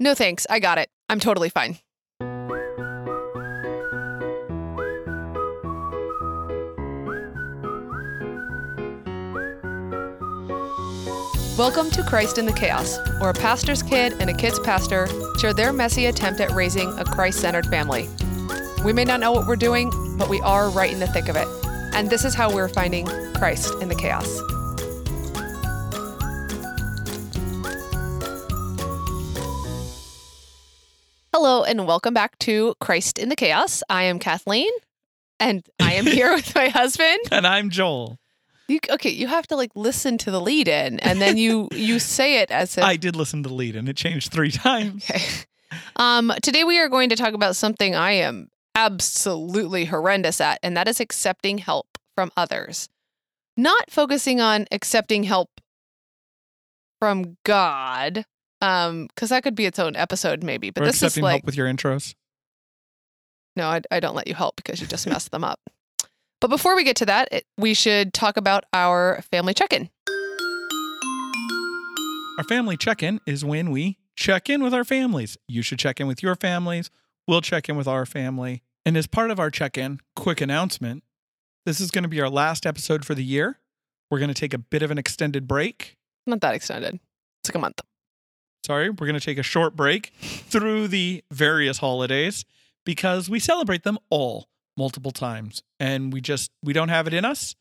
No thanks, I got it. I'm totally fine. Welcome to Christ in the Chaos, where a pastor's kid and a kid's pastor share their messy attempt at raising a Christ-centered family. We may not know what we're doing, but we are right in the thick of it. And this is how we're finding Christ in the chaos. Hello, and welcome back to Christ in the Chaos. I am Kathleen, and I am here with my husband. And I'm Joel. You have to listen to the lead-in, and then you say it as if... I did listen to the lead-in. It changed 3 times. Okay. Today we are going to talk about something I am absolutely horrendous at, and that is accepting help from others. Not focusing on accepting help from God, because that could be its own episode maybe, but or this is like... accepting help with your intros? No, I don't let you help because you just messed them up. But before we get to that, we should talk about our family check-in. Our family check-in is when we check in with our families. You should check in with your families. We'll check in with our family. And as part of our check-in, quick announcement, this is going to be our last episode for the year. We're going to take a bit of an extended break. Not that extended. It's like a month. Sorry, we're going to take a short break through the various holidays because we celebrate them all. Multiple times, and we don't have it in us.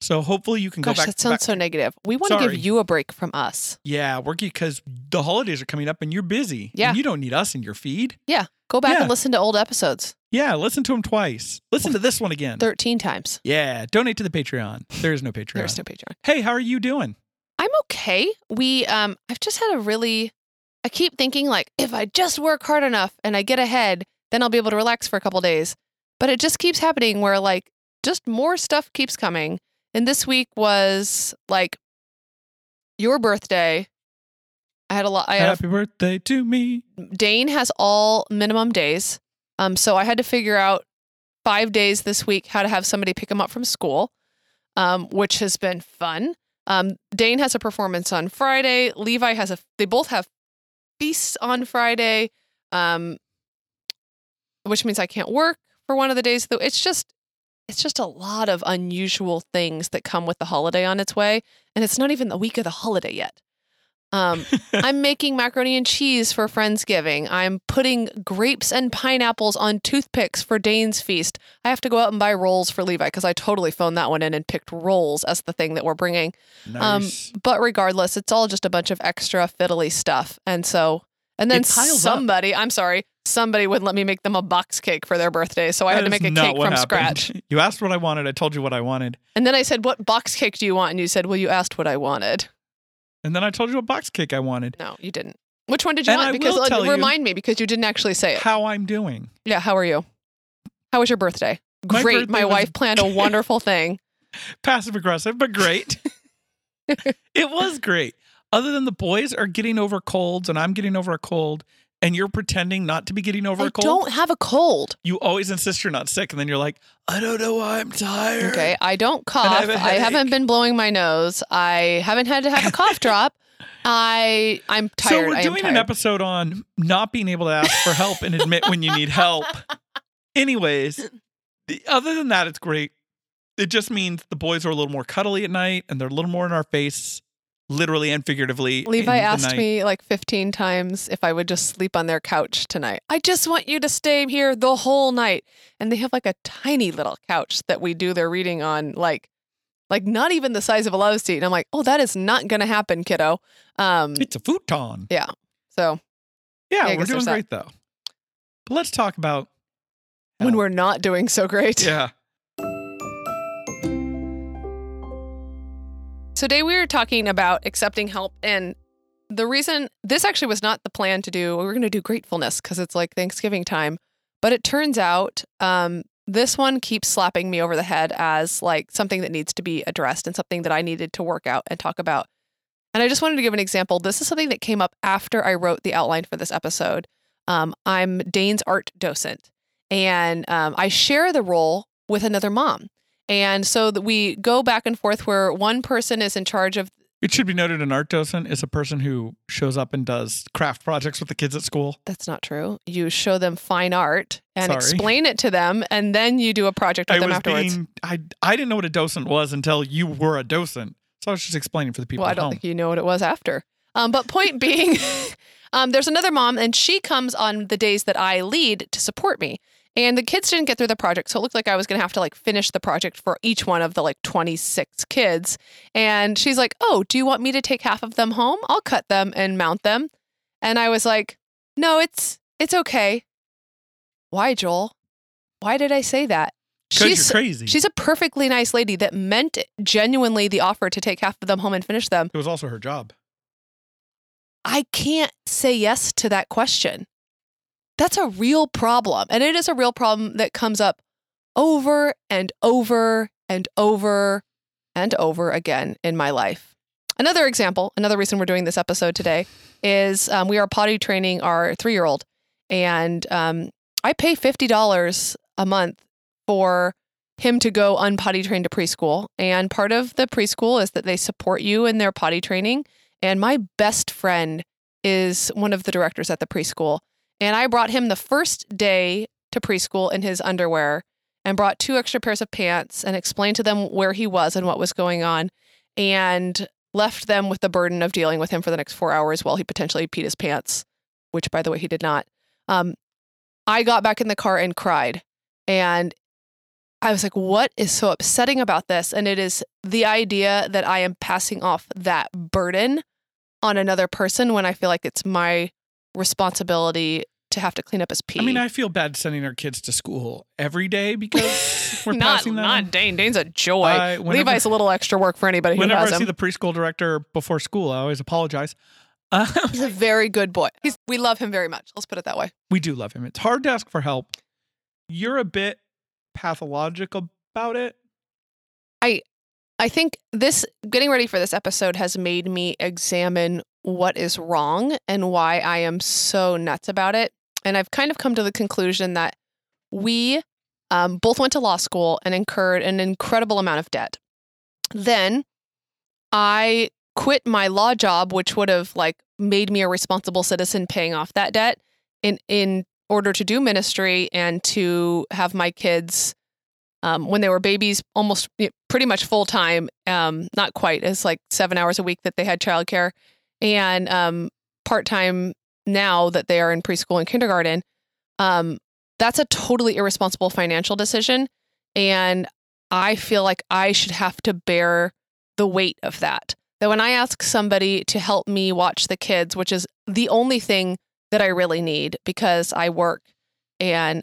So hopefully you can go back. Gosh, that sounds so negative. We want to give you a break from us. Yeah, because the holidays are coming up, and you're busy. Yeah, and you don't need us in your feed. Yeah, go back and listen to old episodes. Yeah, listen to them twice. Listen to this one again. 13 times. Yeah, donate to the Patreon. There is no Patreon. There is no Patreon. Hey, how are you doing? I'm okay. We I've just had I keep thinking if I just work hard enough and I get ahead, then I'll be able to relax for a couple days. But it just keeps happening where just more stuff keeps coming. And this week was your birthday. I had a lot. Happy birthday to me. Dane has all minimum days. So I had to figure out 5 days this week how to have somebody pick him up from school, which has been fun. Dane has a performance on Friday. Levi has they both have feasts on Friday, which means I can't work. One of the days, though, it's just a lot of unusual things that come with the holiday on its way, and it's not even the week of the holiday yet. I'm making macaroni and cheese for Friendsgiving. I'm putting grapes and pineapples on toothpicks for Dane's feast. I have to go out and buy rolls for Levi because I totally phoned that one in and picked rolls as the thing that we're bringing. Nice. But regardless, it's all just a bunch of extra fiddly stuff, and so. And then somebody wouldn't let me make them a box cake for their birthday. So I had to make a cake from scratch. You asked what I wanted. I told you what I wanted. And then I said, what box cake do you want? And you said, well, you asked what I wanted. And then I told you what box cake I wanted. No, you didn't. Which one did you want? Because remind me, because you didn't actually say it. How I'm doing. Yeah. How are you? How was your birthday? Great. My wife planned a wonderful thing. Passive aggressive, but great. It was great. Other than the boys are getting over colds and I'm getting over a cold and you're pretending not to be getting over a cold. I don't have a cold. You always insist you're not sick and then you're like, I don't know why I'm tired. Okay, I don't cough. I haven't been blowing my nose. I haven't had to have a cough drop. I'm tired. So we're doing an episode on not being able to ask for help and admit when you need help. Anyways, other than that, it's great. It just means the boys are a little more cuddly at night and they're a little more in our face. Literally and figuratively. Levi asked me 15 times if I would just sleep on their couch tonight. I just want you to stay here the whole night. And they have a tiny little couch that we do their reading on, not even the size of a love seat. And I'm like, oh, that is not going to happen, kiddo. It's a futon. Yeah. So. Yeah, we're doing great though. But let's talk about when we're not doing so great. Yeah. So today we were talking about accepting help, and the reason this actually was not the plan to do, we were going to do gratefulness because it's Thanksgiving time, but it turns out this one keeps slapping me over the head as something that needs to be addressed and something that I needed to work out and talk about. And I just wanted to give an example. This is something that came up after I wrote the outline for this episode. I'm Dane's art docent, and I share the role with another mom. And so we go back and forth where one person is in charge of It should be noted an art docent is a person who shows up and does craft projects with the kids at school. That's not true. You show them fine art and explain it to them, and then you do a project with them afterwards. I didn't know what a docent was until you were a docent. So I was just explaining for the people at home. Well, I don't think you know what it was after. But point being, there's another mom, and she comes on the days that I lead to support me. And the kids didn't get through the project, so it looked like I was going to have to finish the project for each one of the 26 kids. And she's like, "Oh, do you want me to take half of them home? I'll cut them and mount them." And I was like, "No, it's okay." Why, Joel? Why did I say that? She's crazy. She's a perfectly nice lady that meant genuinely the offer to take half of them home and finish them. It was also her job. I can't say yes to that question. That's a real problem. And it is a real problem that comes up over and over and over and over again in my life. Another example, another reason we're doing this episode today is we are potty training our 3-year-old. And I pay $50 a month for him to go unpotty trained to preschool. And part of the preschool is that they support you in their potty training. And my best friend is one of the directors at the preschool. And I brought him the first day to preschool in his underwear and brought 2 extra pairs of pants and explained to them where he was and what was going on and left them with the burden of dealing with him for the next 4 hours while he potentially peed his pants, which, by the way, he did not. I got back in the car and cried. And I was like, what is so upsetting about this? And it is the idea that I am passing off that burden on another person when I feel like it's my responsibility to have to clean up his pee. I mean, I feel bad sending our kids to school every day because we're passing them. Not Dane. Dane's a joy. Levi's a little extra work for anybody who has him. Whenever I see the preschool director before school, I always apologize. He's a very good boy. We love him very much. Let's put it that way. We do love him. It's hard to ask for help. You're a bit pathological about it. I think this, getting ready for this episode, has made me examine what is wrong and why I am so nuts about it. And I've kind of come to the conclusion that we both went to law school and incurred an incredible amount of debt. Then I quit my law job, which would have made me a responsible citizen paying off that debt in order to do ministry and to have my kids when they were babies, almost pretty much full time, not quite. It's 7 hours a week that they had childcare, and part time now that they are in preschool and kindergarten. That's a totally irresponsible financial decision, and I feel like I should have to bear the weight of that. That when I ask somebody to help me watch the kids, which is the only thing that I really need because I work and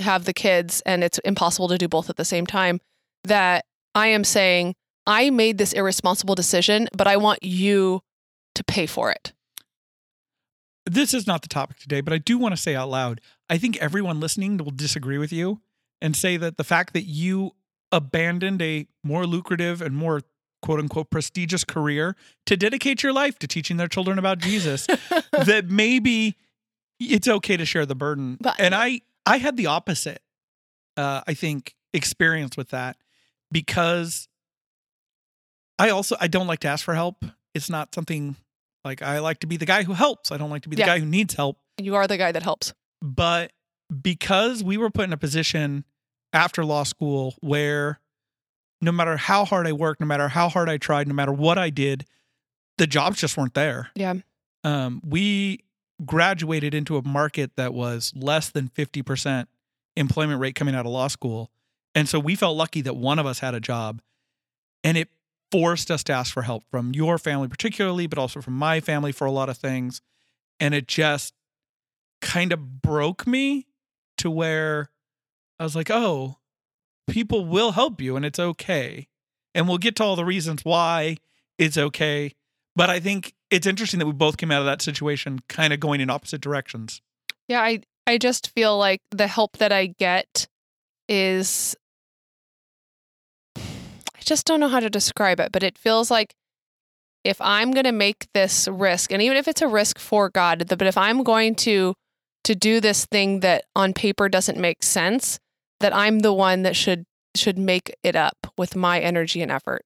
have the kids and it's impossible to do both at the same time, that I am saying, I made this irresponsible decision, but I want you to pay for it. This is not the topic today, but I do want to say out loud, I think everyone listening will disagree with you and say that the fact that you abandoned a more lucrative and more quote unquote prestigious career to dedicate your life to teaching their children about Jesus, that maybe it's okay to share the burden. But, and I had the opposite, I think, experience with that because I don't like to ask for help. It's not something I like to be the guy who helps. I don't like to be the guy who needs help. You are the guy that helps. But because we were put in a position after law school where no matter how hard I worked, no matter how hard I tried, no matter what I did, the jobs just weren't there. Yeah. We graduated into a market that was less than 50% employment rate coming out of law school. And so we felt lucky that one of us had a job, and it forced us to ask for help from your family particularly, but also from my family for a lot of things. And it just kind of broke me to where I was like, oh, people will help you and it's okay. And we'll get to all the reasons why it's okay. But I think it's interesting that we both came out of that situation kind of going in opposite directions. Yeah, I just feel like the help that I get is, I just don't know how to describe it, but it feels like if I'm going to make this risk, and even if it's a risk for God, but if I'm going to do this thing that on paper doesn't make sense, that I'm the one that should make it up with my energy and effort.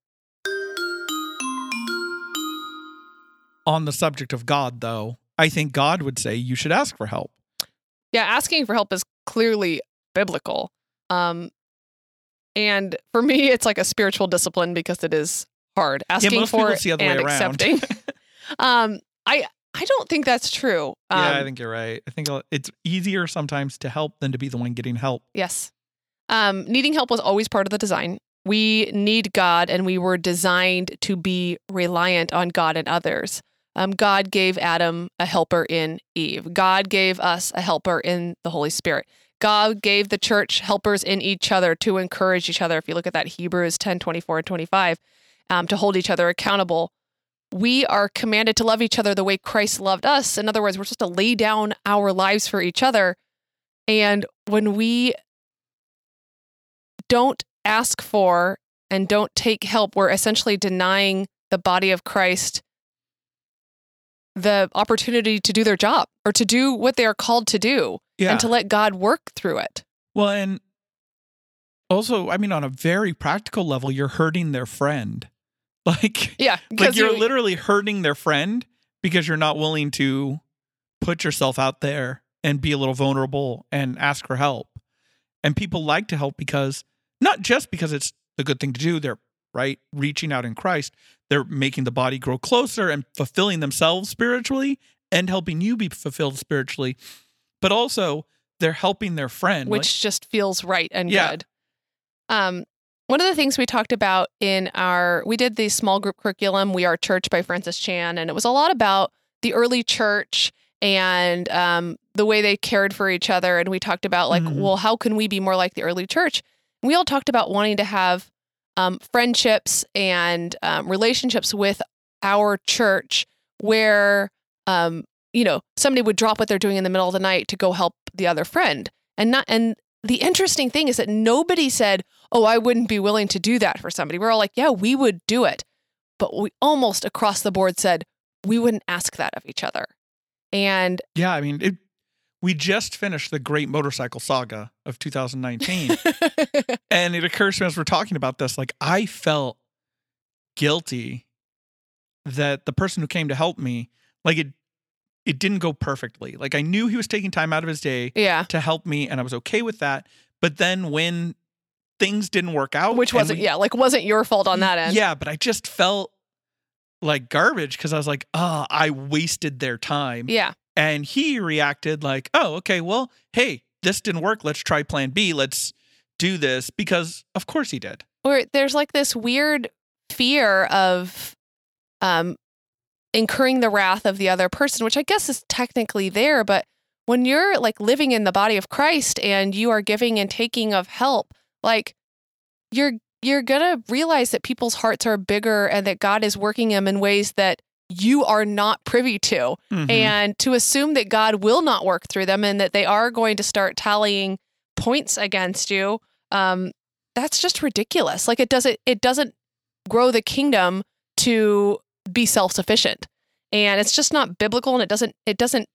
on the subject of God, though, I think God would say you should ask for help. Yeah, asking for help is clearly biblical. And for me, it's like a spiritual discipline because it is hard. Asking for it and accepting. I don't think that's true. Yeah, I think you're right. I think it's easier sometimes to help than to be the one getting help. Yes. Needing help was always part of the design. We need God, and we were designed to be reliant on God and others. God gave Adam a helper in Eve. God gave us a helper in the Holy Spirit. God gave the church helpers in each other to encourage each other. If you look at that Hebrews 10, 24 and 25, to hold each other accountable. We are commanded to love each other the way Christ loved us. In other words, we're supposed to lay down our lives for each other. And when we don't ask for and don't take help, we're essentially denying the body of Christ the opportunity to do their job or to do what they are called to do and to let God work through it. Well, and also, I mean, on a very practical level, you're hurting their friend. Like you're literally hurting their friend because you're not willing to put yourself out there and be a little vulnerable and ask for help. And people like to help because, not just because it's a good thing to do, they're right, reaching out in Christ, they're making the body grow closer and fulfilling themselves spiritually and helping you be fulfilled spiritually, but also they're helping their friend. Which just feels right and good. One of the things we talked about we did the small group curriculum, We Are Church by Francis Chan, and it was a lot about the early church and the way they cared for each other. And we talked about well, how can we be more like the early church? And we all talked about wanting to have friendships and relationships with our church where, somebody would drop what they're doing in the middle of the night to go help the other friend. And the interesting thing is that nobody said, oh, I wouldn't be willing to do that for somebody. We're all like, yeah, we would do it. But we almost across the board said, we wouldn't ask that of each other. And yeah, I mean, we just finished the Great Motorcycle Saga of 2019. And it occurs to me as we're talking about this, like I felt guilty that the person who came to help me, like it didn't go perfectly. Like I knew he was taking time out of his day to help me and I was okay with that. But then when things didn't work out. Which wasn't, wasn't your fault on that end. Yeah, but I just felt like garbage because I was like, I wasted their time. Yeah. And he reacted like, oh, okay, well, hey, this didn't work. Let's try plan B. Let's do this because, of course, he did. Or there's like this weird fear of incurring the wrath of the other person, which I guess is technically there. But when you're like living in the body of Christ and you are giving and taking of help, like you're going to realize that people's hearts are bigger and that God is working them in ways that you are not privy to. Mm-hmm. And to assume that God will not work through them and that they are going to start tallying points against you, that's just ridiculous. Like it doesn't grow the kingdom to be self-sufficient. And it's just not biblical and it doesn't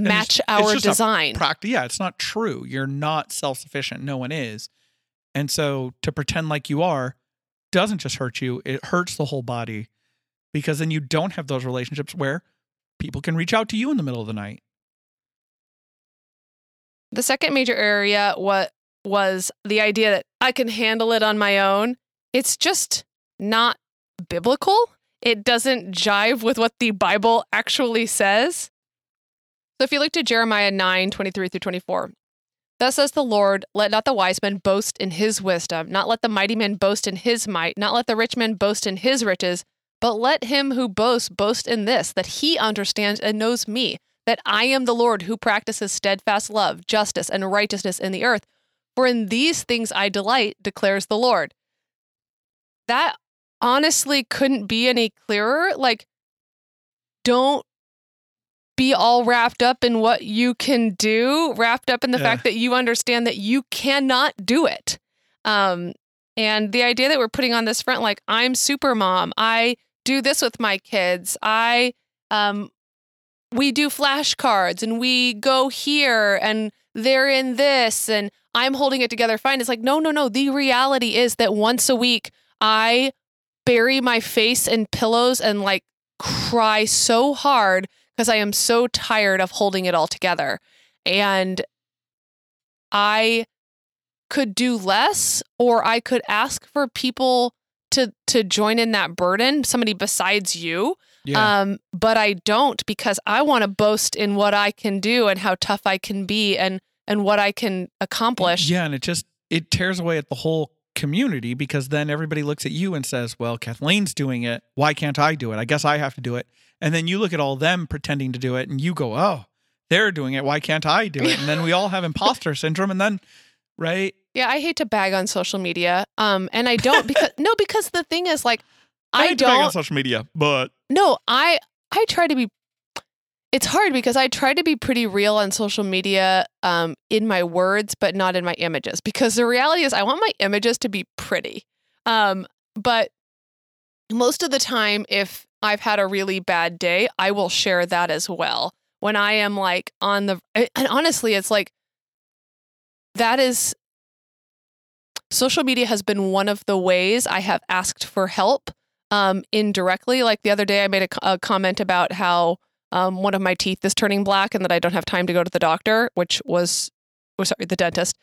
match our design. It's not true. You're not self-sufficient. No one is. And so to pretend like you are doesn't just hurt you, it hurts the whole body. Because then you don't have those relationships where people can reach out to you in the middle of the night. The second major area was the idea that I can handle it on my own. It's just not biblical. It doesn't jive with what the Bible actually says. So if you look to Jeremiah 9, 23 through 24, thus says the Lord, let not the wise man boast in his wisdom, not let the mighty man boast in his might, not let the rich man boast in his riches, but let him who boasts boast in this, that he understands and knows me, that I am the Lord who practices steadfast love, justice, and righteousness in the earth. For in these things I delight, declares the Lord. That honestly couldn't be any clearer. Like, don't be all wrapped up in what you can do, wrapped up in the fact that you understand that you cannot do it. And the idea that we're putting on this front, like, I'm super mom, I do this with my kids. We do flashcards and we go here and they're in this and I'm holding it together fine. It's like, no. The reality is that once a week I bury my face in pillows and like cry so hard because I am so tired of holding it all together. And I could do less, or I could ask for people to join in that burden, somebody besides you. Yeah. But I don't, because I want to boast in what I can do and how tough I can be and what I can accomplish. Yeah. And it tears away at the whole community, because then everybody looks at you and says, well, Kathleen's doing it. Why can't I do it? I guess I have to do it. And then you look at all them pretending to do it and you go, oh, they're doing it. Why can't I do it? And then we all have imposter syndrome. And then, right? Yeah. I hate to bag on social media. And I don't because the thing is, like, I don't bag on social media, but no, I try to be, it's hard because I try to be pretty real on social media, in my words, but not in my images, because the reality is I want my images to be pretty. But most of the time, if I've had a really bad day, I will share that as well. When I am like and honestly, it's like, that is, social media has been one of the ways I have asked for help, indirectly. Like the other day I made a comment about how, one of my teeth is turning black and that I don't have time to go to the doctor, the dentist,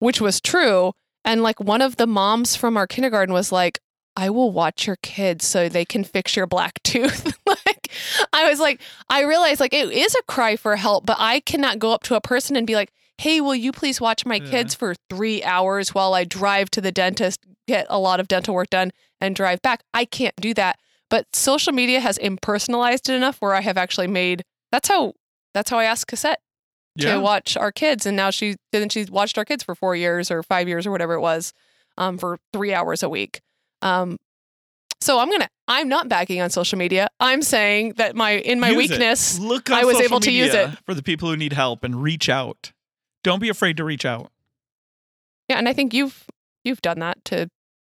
which was true. And like one of the moms from our kindergarten was like, I will watch your kids so they can fix your black tooth. Like, I was like, I realized like it is a cry for help, but I cannot go up to a person and be like, hey, will you please watch my kids for 3 hours while I drive to the dentist, get a lot of dental work done and drive back. I can't do that. But social media has impersonalized it enough where I have actually made, that's how I asked Cassette to watch our kids. And now she's watched our kids for 4 years or 5 years or whatever it was, for 3 hours a week. So I'm not backing on social media. I'm saying that in my weakness, I was able to use it for the people who need help and reach out. Don't be afraid to reach out. Yeah. And I think you've done that to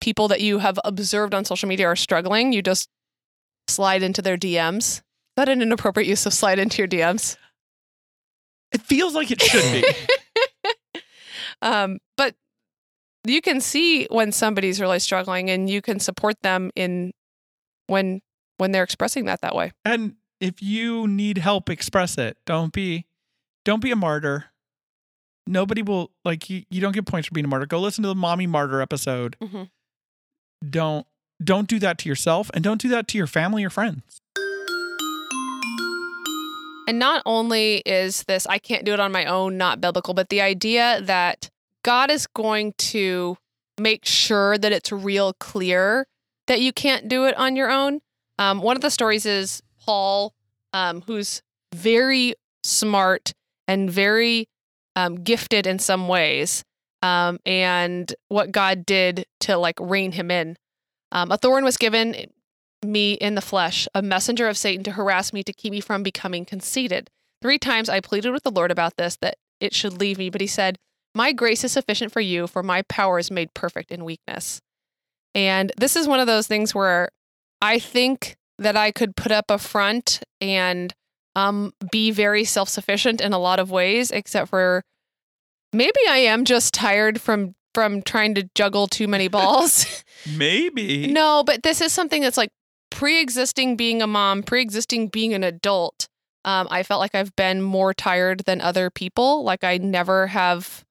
people that you have observed on social media are struggling. You just slide into their DMs. Is that an inappropriate use of slide into your DMs? It feels like it should be. But you can see when somebody's really struggling, and you can support them in when they're expressing that way. And if you need help, express it. Don't be a martyr. Nobody will, like, you don't get points for being a martyr. Go listen to the Mommy Martyr episode. Mm-hmm. Don't do that to yourself, and don't do that to your family or friends. And not only is this, I can't do it on my own, not biblical, but the idea that God is going to make sure that it's real clear that you can't do it on your own. One of the stories is Paul, who's very smart and very gifted in some ways. And what God did to like rein him in. A thorn was given me in the flesh, a messenger of Satan to harass me, to keep me from becoming conceited. 3 times I pleaded with the Lord about this, that it should leave me. But he said, my grace is sufficient for you, for my power is made perfect in weakness. And this is one of those things where I think that I could put up a front and be very self-sufficient in a lot of ways, except for maybe I am just tired from trying to juggle too many balls. Maybe. No, but this is something that's like pre-existing being a mom, pre-existing being an adult. I felt like I've been more tired than other people. Like I never have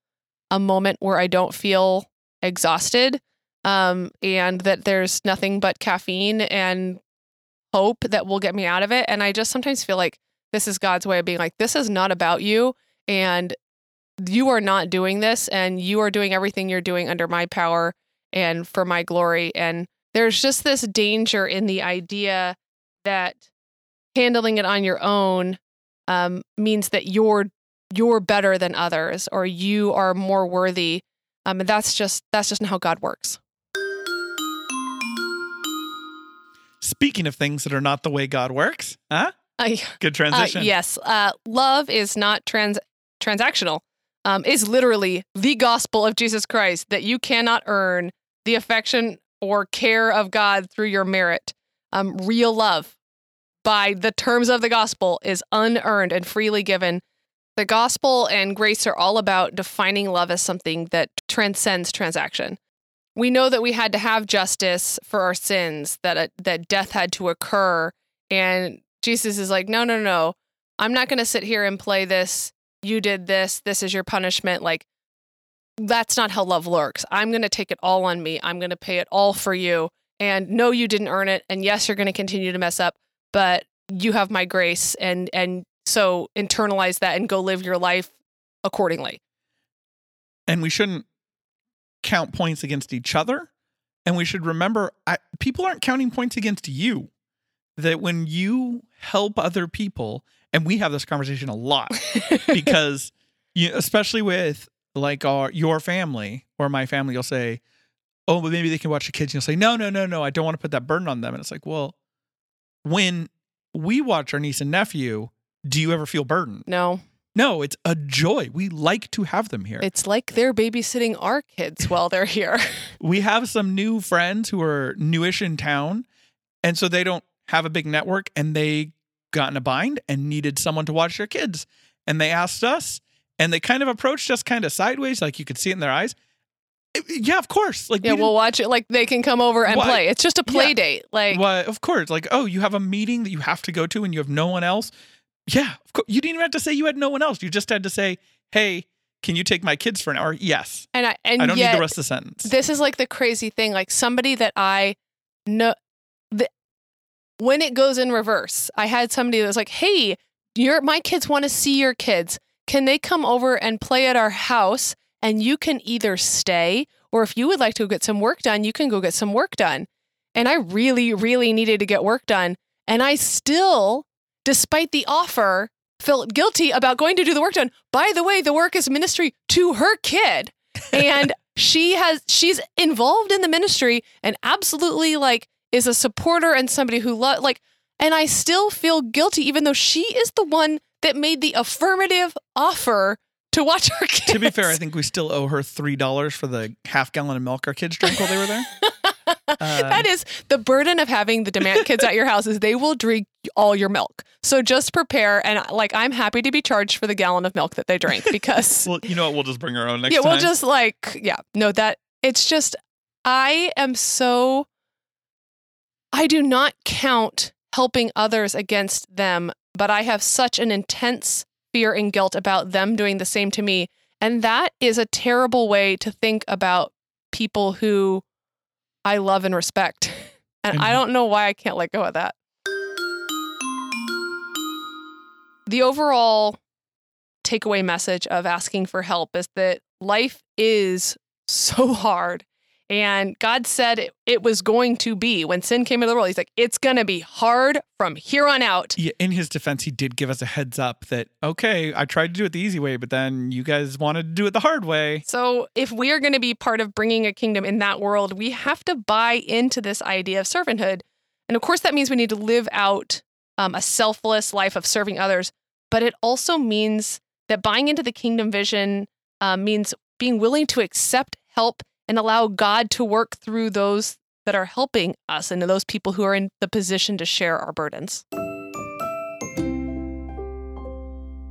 a moment where I don't feel exhausted, and that there's nothing but caffeine and hope that will get me out of it. And I just sometimes feel like this is God's way of being like, this is not about you. And you are not doing this, and you are doing everything you're doing under my power and for my glory. And there's just this danger in the idea that handling it on your own means that you're better than others, or you are more worthy. And that's just not how God works. Speaking of things that are not the way God works, huh? Good transition. Yes. Love is not transactional. Is literally the gospel of Jesus Christ, that you cannot earn the affection or care of God through your merit. Real love, by the terms of the gospel, is unearned and freely given. The gospel and grace are all about defining love as something that transcends transaction. We know that we had to have justice for our sins, that death had to occur, And Jesus is like, no, I'm not going to sit here and play this. You did this. This is your punishment. Like, that's not how love lurks. I'm going to take it all on me. I'm going to pay it all for you. And no, you didn't earn it. And yes, you're going to continue to mess up, but you have my grace. And so internalize that and go live your life accordingly. And we shouldn't count points against each other. And we should remember, people aren't counting points against you. That when you help other people, and we have this conversation a lot, because you, especially with like your family or my family, you'll say, oh, but maybe they can watch the kids. And you'll say, no, I don't want to put that burden on them. And it's like, well, when we watch our niece and nephew, do you ever feel burdened? No, it's a joy. We like to have them here. It's like they're babysitting our kids while they're here. We have some new friends who are newish in town, and so they don't have a big network, and they got in a bind and needed someone to watch their kids. And they asked us, and they kind of approached us kind of sideways, like you could see it in their eyes. Yeah, of course. Like, yeah, we'll watch it. Like, they can come over and play. It's just a play date. Like, well, of course. Like, oh, you have a meeting that you have to go to and you have no one else. Yeah, of course. You didn't even have to say you had no one else. You just had to say, hey, can you take my kids for an hour? Yes. And I don't need the rest of the sentence. This is like the crazy thing. Like, somebody that I know... when it goes in reverse, I had somebody that was like, hey, my kids want to see your kids. Can they come over and play at our house? And you can either stay, or if you would like to get some work done, you can go get some work done. And I really, really needed to get work done. And I still, despite the offer, felt guilty about going to do the work done. By the way, the work is ministry to her kid. And she's involved in the ministry and absolutely like, is a supporter and somebody who and I still feel guilty, even though she is the one that made the affirmative offer to watch our kids. To be fair, I think we still owe her $3 for the half gallon of milk our kids drank while they were there. That is the burden of having the demand kids at your house is they will drink all your milk. So just prepare. And like, I'm happy to be charged for the gallon of milk that they drank because. Well, you know what? We'll just bring our own next time. Yeah, we'll just it's just, I am so. I do not count helping others against them, but I have such an intense fear and guilt about them doing the same to me. And that is a terrible way to think about people who I love and respect. And I don't know why I can't let go of that. The overall takeaway message of asking for help is that life is so hard. And God said it was going to be when sin came into the world. He's like, it's going to be hard from here on out. Yeah, in his defense, he did give us a heads up that, okay, I tried to do it the easy way, but then you guys wanted to do it the hard way. So if we are going to be part of bringing a kingdom in that world, we have to buy into this idea of servanthood. And of course, that means we need to live out a selfless life of serving others. But it also means that buying into the kingdom vision means being willing to accept help and allow God to work through those that are helping us and those people who are in the position to share our burdens.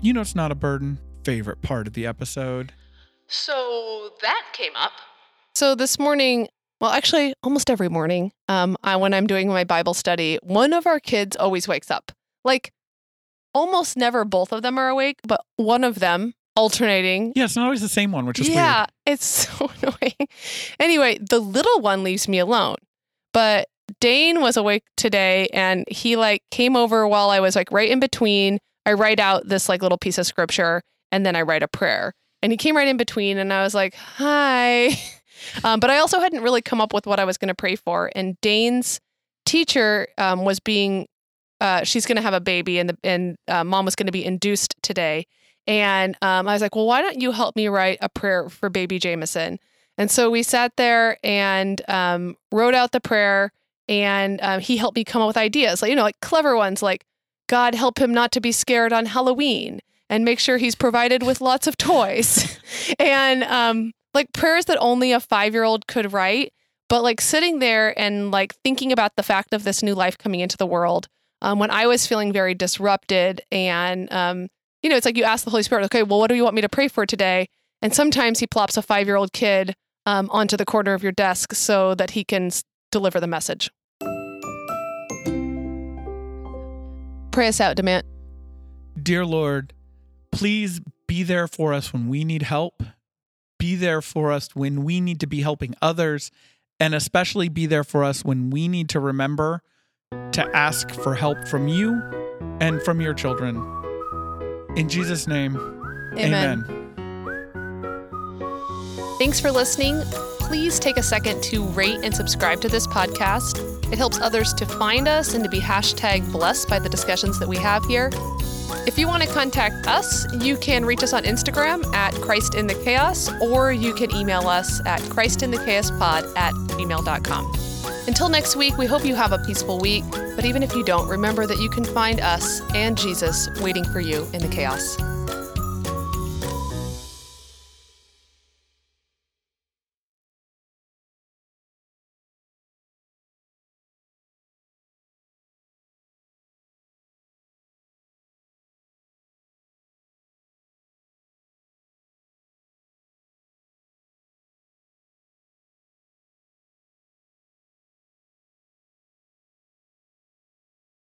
You know, it's not a burden. Favorite part of the episode. So that came up. So this morning, well, actually almost every morning, when I'm doing my Bible study, one of our kids always wakes up. Like almost never both of them are awake, but one of them alternating. Yeah, it's not always the same one, which is weird. Yeah, it's so annoying. Anyway, the little one leaves me alone. But Dane was awake today and he came over while I was right in between. I write out this little piece of scripture and then I write a prayer. And he came right in between and I was like, hi. But I also hadn't really come up with what I was going to pray for. And Dane's teacher was being, she's going to have a baby and mom was going to be induced today. And I was like, well, why don't you help me write a prayer for baby Jameson? And so we sat there and wrote out the prayer and he helped me come up with ideas, clever ones like God help him not to be scared on Halloween and make sure he's provided with lots of toys and prayers that only a 5-year-old could write. But sitting there and thinking about the fact of this new life coming into the world when I was feeling very disrupted and it's you ask the Holy Spirit, okay, well, what do you want me to pray for today? And sometimes he plops a 5-year-old kid onto the corner of your desk so that he can deliver the message. Pray us out, Demant. Dear Lord, please be there for us when we need help. Be there for us when we need to be helping others, and especially be there for us when we need to remember to ask for help from you and from your children. In Jesus' name, amen. Thanks for listening. Please take a second to rate and subscribe to this podcast. It helps others to find us and to be #blessed by the discussions that we have here. If you want to contact us, you can reach us on Instagram at Christ in the Chaos, or you can email us at christinthechaospod@gmail.com. Until next week, we hope you have a peaceful week, but even if you don't, remember that you can find us and Jesus waiting for you in the chaos.